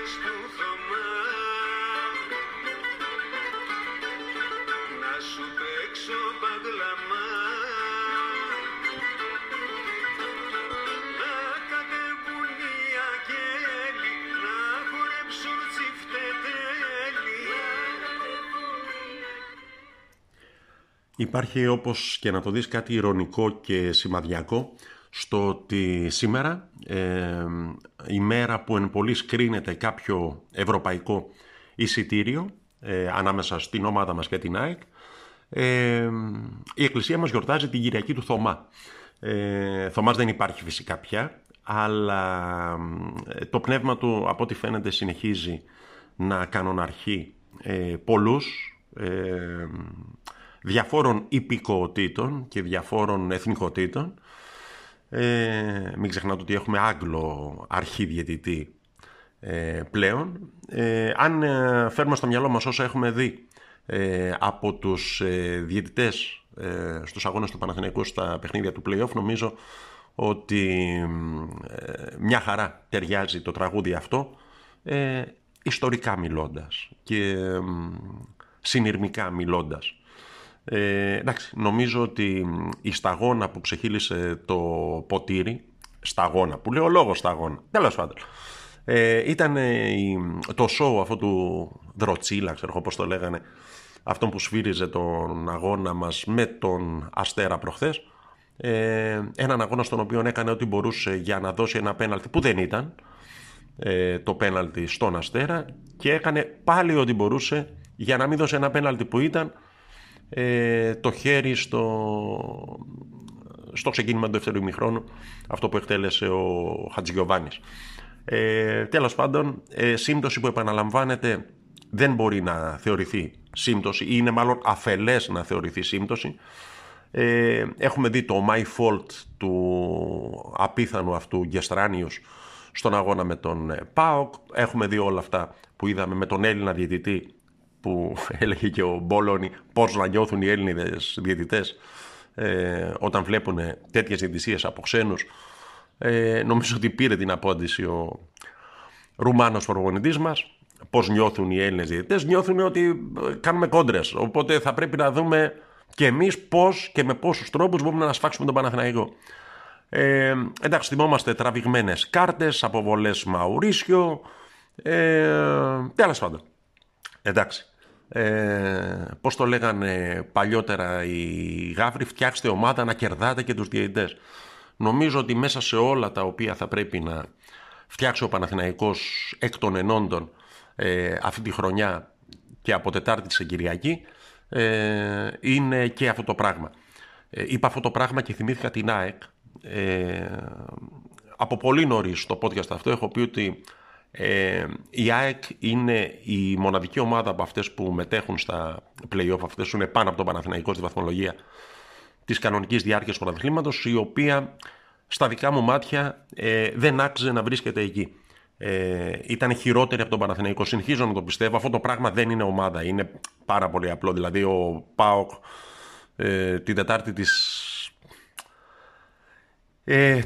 ίσως πουθαμά να σου παίξω παγκλαμά. Να κατεβούν οι αγγέλοι, να χορέψουν τσιφτετέλοι. Υπάρχει, όπως και να το δεις, κάτι ειρωνικό και σημαδιακό στο ότι σήμερα, η μέρα που εν πολλοίς κρίνεται κάποιο ευρωπαϊκό εισιτήριο ανάμεσα στην ομάδα μας και την ΑΕΚ, η Εκκλησία μας γιορτάζει την Κυριακή του Θωμά. Θωμάς δεν υπάρχει φυσικά πια, αλλά το πνεύμα του, από ό,τι φαίνεται, συνεχίζει να κανοναρχεί πολλούς διαφόρων υπηκοοτήτων και διαφόρων εθνικοτήτων. Μην ξεχνάτε ότι έχουμε Άγγλο αρχιδιαιτητή πλέον. Αν φέρουμε στο μυαλό μας όσα έχουμε δει από τους διαιτητές στους αγώνες του Παναθηναϊκού στα παιχνίδια του play-off, νομίζω ότι μια χαρά ταιριάζει το τραγούδι αυτό, ιστορικά μιλώντας και συνειρμικά μιλώντας. Εντάξει, νομίζω ότι η σταγόνα που ξεχύλισε το ποτήρι, σταγόνα που λέω λόγο σταγόνα, τέλος πάντων, ήταν το show αυτό του Δροτσίλα, ξέρω πώς το λέγανε, αυτόν που σφύριζε τον αγώνα μας με τον Αστέρα προχθές, έναν αγώνα στον οποίο έκανε ό,τι μπορούσε για να δώσει ένα πέναλτι που δεν ήταν το πέναλτι στον Αστέρα, και έκανε πάλι ό,τι μπορούσε για να μην δώσει ένα πέναλτι που ήταν το χέρι στο ξεκίνημα του δεύτερου ημιχρόνου, αυτό που εκτέλεσε ο Χατζηγιοβάνης. Τέλος πάντων, σύμπτωση που επαναλαμβάνεται δεν μπορεί να θεωρηθεί σύμπτωση, ή είναι μάλλον αφελές να θεωρηθεί σύμπτωση. Έχουμε δει το my fault του απίθανου αυτού Γεστράνιος στον αγώνα με τον ΠΑΟΚ. Έχουμε δει όλα αυτά που είδαμε με τον Έλληνα διαιτητή, που έλεγε και ο Μπόλωνι πώς να νιώθουν οι Έλληνες διαιτητές όταν βλέπουν τέτοιες διαιτησίες από ξένους. Νομίζω ότι πήρε την απάντηση ο Ρουμάνος προπονητής μας. Πώς νιώθουν οι Έλληνες διαιτητές? Νιώθουν ότι κάνουμε κόντρες, οπότε θα πρέπει να δούμε και εμείς πώς και με πόσους τρόπους μπορούμε να σφάξουμε τον Παναθηναϊκό. Εντάξει, θυμόμαστε τραβηγμένες κάρτες, αποβολές Μαουρίσιο, τέλος πάντων. Εντάξει, πώς το λέγανε παλιότερα οι Γάβροι, φτιάξτε ομάδα να κερδάτε και τους διαιτητές. Νομίζω ότι μέσα σε όλα τα οποία θα πρέπει να φτιάξει ο Παναθηναϊκός εκ των ενόντων αυτή τη χρονιά και από Τετάρτη σε Κυριακή, είναι και αυτό το πράγμα. Είπα αυτό το πράγμα και θυμήθηκα την ΑΕΚ. Από πολύ νωρίς το podcast αυτό έχω πει ότι η ΑΕΚ είναι η μοναδική ομάδα από αυτές που μετέχουν στα play-off, αυτές που είναι πάνω από τον Παναθηναϊκό στη βαθμολογία της κανονικής διάρκειας του πρωταθλήματος, η οποία στα δικά μου μάτια δεν άξιζε να βρίσκεται εκεί. Ήταν χειρότερη από τον Παναθηναϊκό, συνεχίζω να το πιστεύω. Αυτό το πράγμα δεν είναι ομάδα, είναι πάρα πολύ απλό. Δηλαδή ο ΠΑΟΚ την Τετάρτη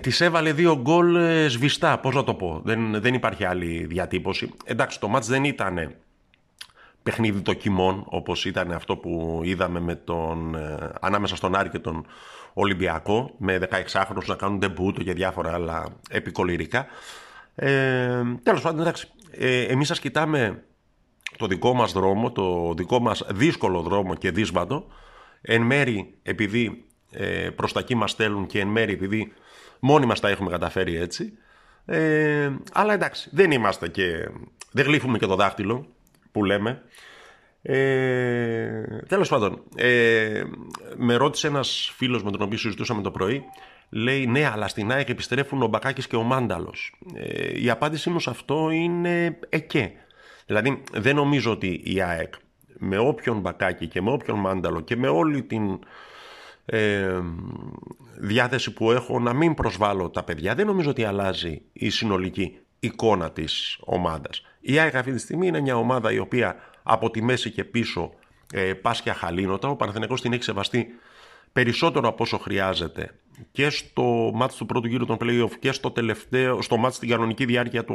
της έβαλε 2 γκολ σβηστά, πώς να το πω, δεν υπάρχει άλλη διατύπωση. Εντάξει, το μάτς δεν ήταν παιχνίδι δοκιμών όπως ήταν αυτό που είδαμε με ανάμεσα στον Άρη και τον Ολυμπιακό, με 16χρονους να κάνουν ντεμπούτο και διάφορα άλλα επικολληρικά. Τέλος πάντων, εντάξει, εμείς σας κοιτάμε το δικό μας δρόμο, το δικό μας δύσκολο δρόμο και δύσβατο, εν μέρη επειδή προς τα εκεί μας στέλνουν και εν μέρει επειδή μόνοι μας τα έχουμε καταφέρει έτσι, αλλά εντάξει, δεν είμαστε και δεν γλύφουμε και το δάχτυλο που λέμε. Τέλος πάντων, με ρώτησε ένας φίλος με τον οποίο συζητούσαμε το πρωί, λέει ναι, αλλά στην ΑΕΚ επιστρέφουν ο Μπακάκης και ο Μάνταλος. Η απάντησή μου σε αυτό είναι δηλαδή δεν νομίζω ότι η ΑΕΚ με όποιον Μπακάκη και με όποιον Μάνταλο και με όλη την διάθεση που έχω να μην προσβάλλω τα παιδιά, δεν νομίζω ότι αλλάζει η συνολική εικόνα της ομάδας. Η ΑΕΚ αυτή τη στιγμή είναι μια ομάδα η οποία από τη μέση και πίσω πάσχει αχαλήνωτα. Ο Παναθηναϊκός την έχει σεβαστεί περισσότερο από όσο χρειάζεται και στο μάτς του πρώτου γύρου των play-off και στο μάτς στην κανονική διάρκεια του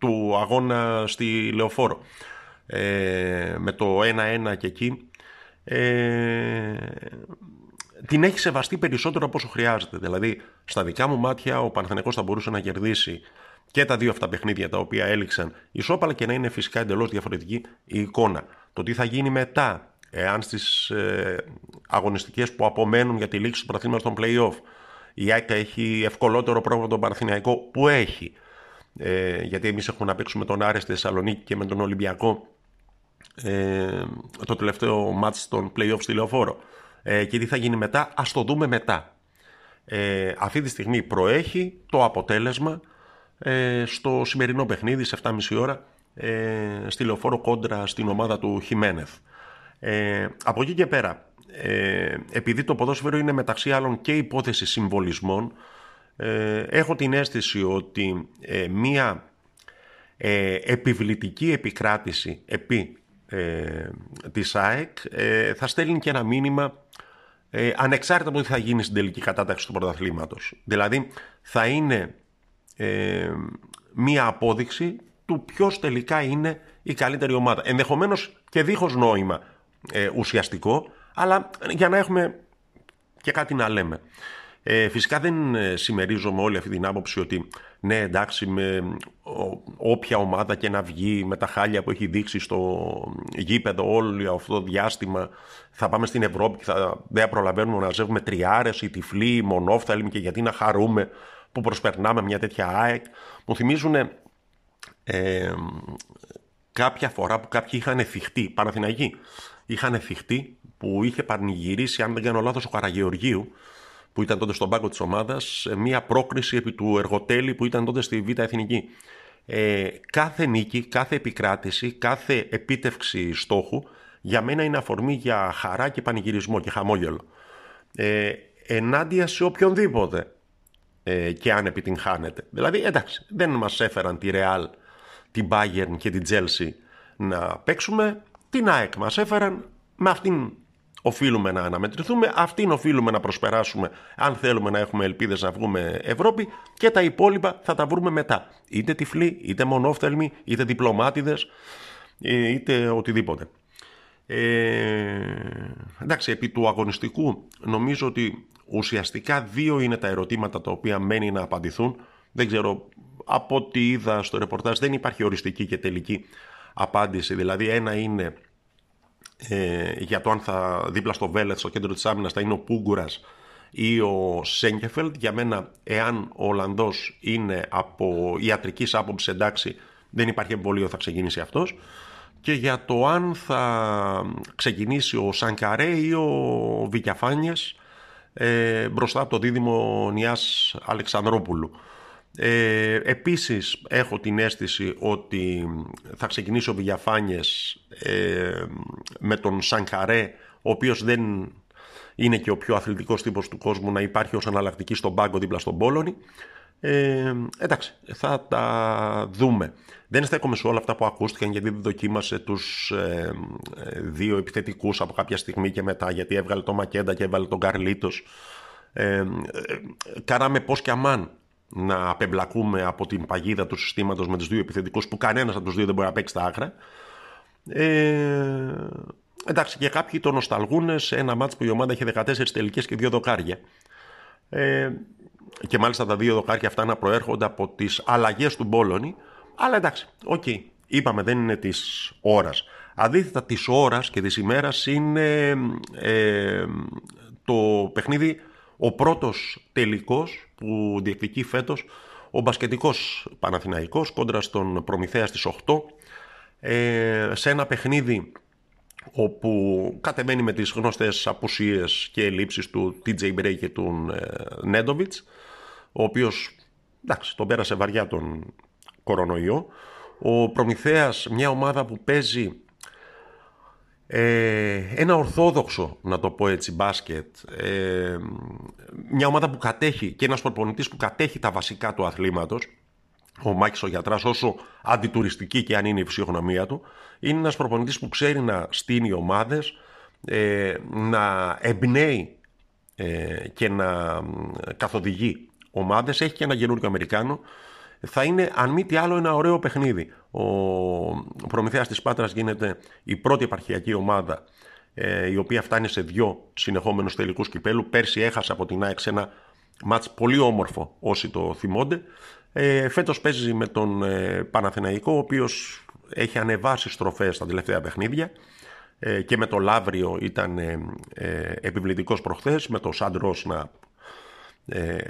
του αγώνα στη Λεωφόρο, με το 1-1 και εκεί, την έχει σεβαστεί περισσότερο από όσο χρειάζεται. Δηλαδή στα δικά μου μάτια ο Παναθηναϊκός θα μπορούσε να κερδίσει και τα δύο αυτά παιχνίδια τα οποία έληξαν ισόπαλα, αλλά και να είναι φυσικά εντελώς διαφορετική η εικόνα. Το τι θα γίνει μετά, εάν στις αγωνιστικές που απομένουν για τη λήξη του πρωταθλήματος των play-off η ΑΕΚ έχει ευκολότερο πρόγραμμα από τον Παναθηναϊκό που έχει, γιατί εμείς έχουμε να παίξουμε τον Άρη στη Θεσσαλονίκη και με τον Ολυμπιακό το τελευταίο μάτς των play-off στη Λεωφόρο, και τι θα γίνει μετά, ας το δούμε μετά. Αυτή τη στιγμή προέχει το αποτέλεσμα στο σημερινό παιχνίδι σε 7.30 ώρα στη Λεωφόρο κόντρα στην ομάδα του Χιμένεθ. Από εκεί και πέρα, επειδή το ποδόσφαιρο είναι μεταξύ άλλων και υπόθεση συμβολισμών, έχω την αίσθηση ότι μία επιβλητική επικράτηση επί της ΑΕΚ θα στέλνει και ένα μήνυμα ανεξάρτητα από τι θα γίνει στην τελική κατάταξη του πρωταθλήματος. Δηλαδή θα είναι μία απόδειξη του ποιος τελικά είναι η καλύτερη ομάδα. Ενδεχομένως και δίχως νόημα ουσιαστικό, αλλά για να έχουμε και κάτι να λέμε. Φυσικά δεν συμμερίζομαι όλη αυτή την άποψη ότι ναι, εντάξει, με όποια ομάδα και να βγει, με τα χάλια που έχει δείξει στο γήπεδο όλο αυτό το διάστημα, θα πάμε στην Ευρώπη και δεν προλαβαίνουμε να ζεύουμε τριάρες ή τυφλοί ή μονόφθαλμοι, και γιατί να χαρούμε που προσπερνάμε μια τέτοια ΑΕΚ. Μου θυμίζουν κάποια φορά που κάποιοι είχαν θυχτεί, Παναθηναϊκοί, είχαν θυχτεί που είχε πανηγυρίσει, αν δεν κάνω λάθος, ο Καραγεωργίου, που ήταν τότε στον πάγκο της ομάδας, μια πρόκριση επί του Εργοτέλη που ήταν τότε στη Β' Εθνική. Κάθε νίκη, κάθε επικράτηση, κάθε επίτευξη στόχου για μένα είναι αφορμή για χαρά και πανηγυρισμό και χαμόγελο. Ενάντια σε οποιονδήποτε και αν επιτυγχάνεται. Δηλαδή, εντάξει, δεν μας έφεραν τη Ρεάλ, την Μπάγερν και την Τζέλσι να παίξουμε, την ΑΕΚ μας έφεραν, με αυτήν οφείλουμε να αναμετρηθούμε, αυτήν οφείλουμε να προσπεράσουμε αν θέλουμε να έχουμε ελπίδες να βγούμε Ευρώπη, και τα υπόλοιπα θα τα βρούμε μετά, είτε τυφλοί, είτε μονόφθαλμοι, είτε διπλωμάτιδες, είτε οτιδήποτε. Εντάξει, επί του αγωνιστικού νομίζω ότι ουσιαστικά δύο είναι τα ερωτήματα τα οποία μένει να απαντηθούν. Δεν ξέρω, από ό,τι είδα στο ρεπορτάζ δεν υπάρχει οριστική και τελική απάντηση. Δηλαδή ένα είναι για το αν θα δίπλα στο Βέλεθ, στο κέντρο της άμυνας, θα είναι ο Πούγκουρας ή ο Σενκεφελτ. Για μένα, εάν ο Ολλανδός είναι από ιατρικής άποψης εντάξει, δεν υπάρχει εμβολίο, θα ξεκινήσει αυτός. Και για το αν θα ξεκινήσει ο Σανκαρέ ή ο Βικιαφάνης μπροστά από το δίδυμο Νιάς Αλεξανδρόπουλου. Επίσης έχω την αίσθηση ότι θα ξεκινήσει ο Βικιαφάνης με τον Σανκαρέ, ο οποίος δεν είναι και ο πιο αθλητικός τύπος του κόσμου, να υπάρχει ως αναλλακτική στον πάγκο δίπλα στον Μπόλωνι. Εντάξει, θα τα δούμε. Δεν στέκομαι σε όλα αυτά που ακούστηκαν, γιατί δεν δοκίμασε τους δύο επιθετικούς από κάποια στιγμή και μετά, γιατί έβγαλε τον Μακέντα και έβγαλε τον Καρλίτος. Καράμε πώς και αμάν να απεμπλακούμε από την παγίδα του συστήματος με τους δύο επιθετικούς, που κανένας από τους δύο δεν μπορεί να παίξει τα άκρα. Εντάξει, και κάποιοι τον νοσταλγούν σε ένα μάτς που η ομάδα είχε 14 τελικές και 2 δοκάρια. Και μάλιστα τα δύο δοκάρια αυτά να προέρχονται από τις αλλαγές του Μπόλωνι. Αλλά εντάξει, okay, είπαμε δεν είναι της ώρας. Αντίθετα της ώρας και της ημέρας είναι το παιχνίδι, ο πρώτος τελικός που διεκδικεί φέτος ο μπασκετικός Παναθηναϊκός κόντρα στον Προμηθέα στις 8, σε ένα παιχνίδι όπου κατεβαίνει με τις γνωστές απουσίες και ελλείψεις του Τιτζέι Μπρέικ και του Νέντοβιτς, ο οποίος, εντάξει, τον πέρασε βαριά τον κορονοϊό. Ο Προμηθέας, μια ομάδα που παίζει ένα ορθόδοξο, να το πω έτσι, μπάσκετ, μια ομάδα που κατέχει και ένας προπονητής που κατέχει τα βασικά του αθλήματος, ο Μάκης ο γιατράς, όσο αντιτουριστική και αν είναι η φυσιογνωμία του, είναι ένας προπονητής που ξέρει να στείνει ομάδες, να εμπνέει και να καθοδηγεί ομάδες. Έχει και ένα καινούριο Αμερικάνο, θα είναι αν μη τι άλλο ένα ωραίο παιχνίδι. Ο Προμηθέας της Πάτρας γίνεται η πρώτη επαρχιακή ομάδα η οποία φτάνει σε δύο συνεχόμενους τελικούς κυπέλου. Πέρσι έχασε από την ΑΕΚ ένα μάτς πολύ όμορφο, όσοι το θυμώνται. Φέτος παίζει με τον Παναθηναϊκό, ο οποίος έχει ανεβάσει στροφές στα τελευταία παιχνίδια. Και με το Λαύριο ήταν επιβλητικός προχθές, με το Σαντρός να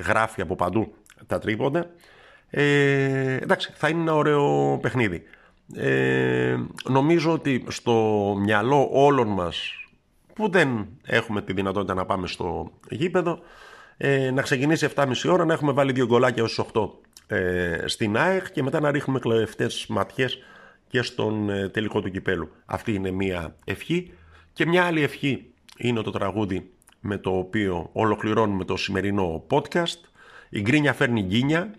γράφει από παντού τα τρίποντα. Εντάξει, θα είναι ένα ωραίο παιχνίδι. Νομίζω ότι στο μυαλό όλων μας που δεν έχουμε τη δυνατότητα να πάμε στο γήπεδο, να ξεκινήσει 7,5 ώρα, να έχουμε βάλει 2 γκολάκια ως 8 στην ΑΕΚ και μετά να ρίχνουμε κλεφτές ματιές και στον τελικό του κυπέλου. Αυτή είναι μία ευχή. Και μια άλλη ευχή είναι το τραγούδι με το οποίο ολοκληρώνουμε το σημερινό podcast. Η γκρίνια φέρνει γκίνια.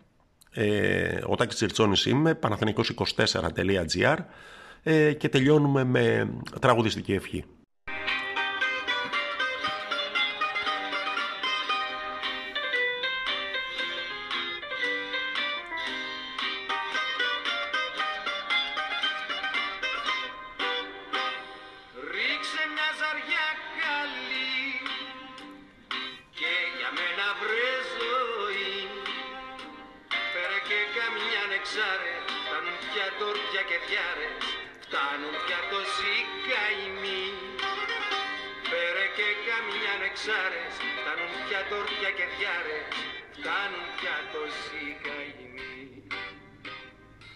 Ο Τάκης Τζιρτσόνης είμαι, παναθηναϊκός24.gr, και τελειώνουμε με τραγουδιστική ευχή. Φτάνουν πια τόρτια και διάρες, φτάνουν πια τόσοι καημοί.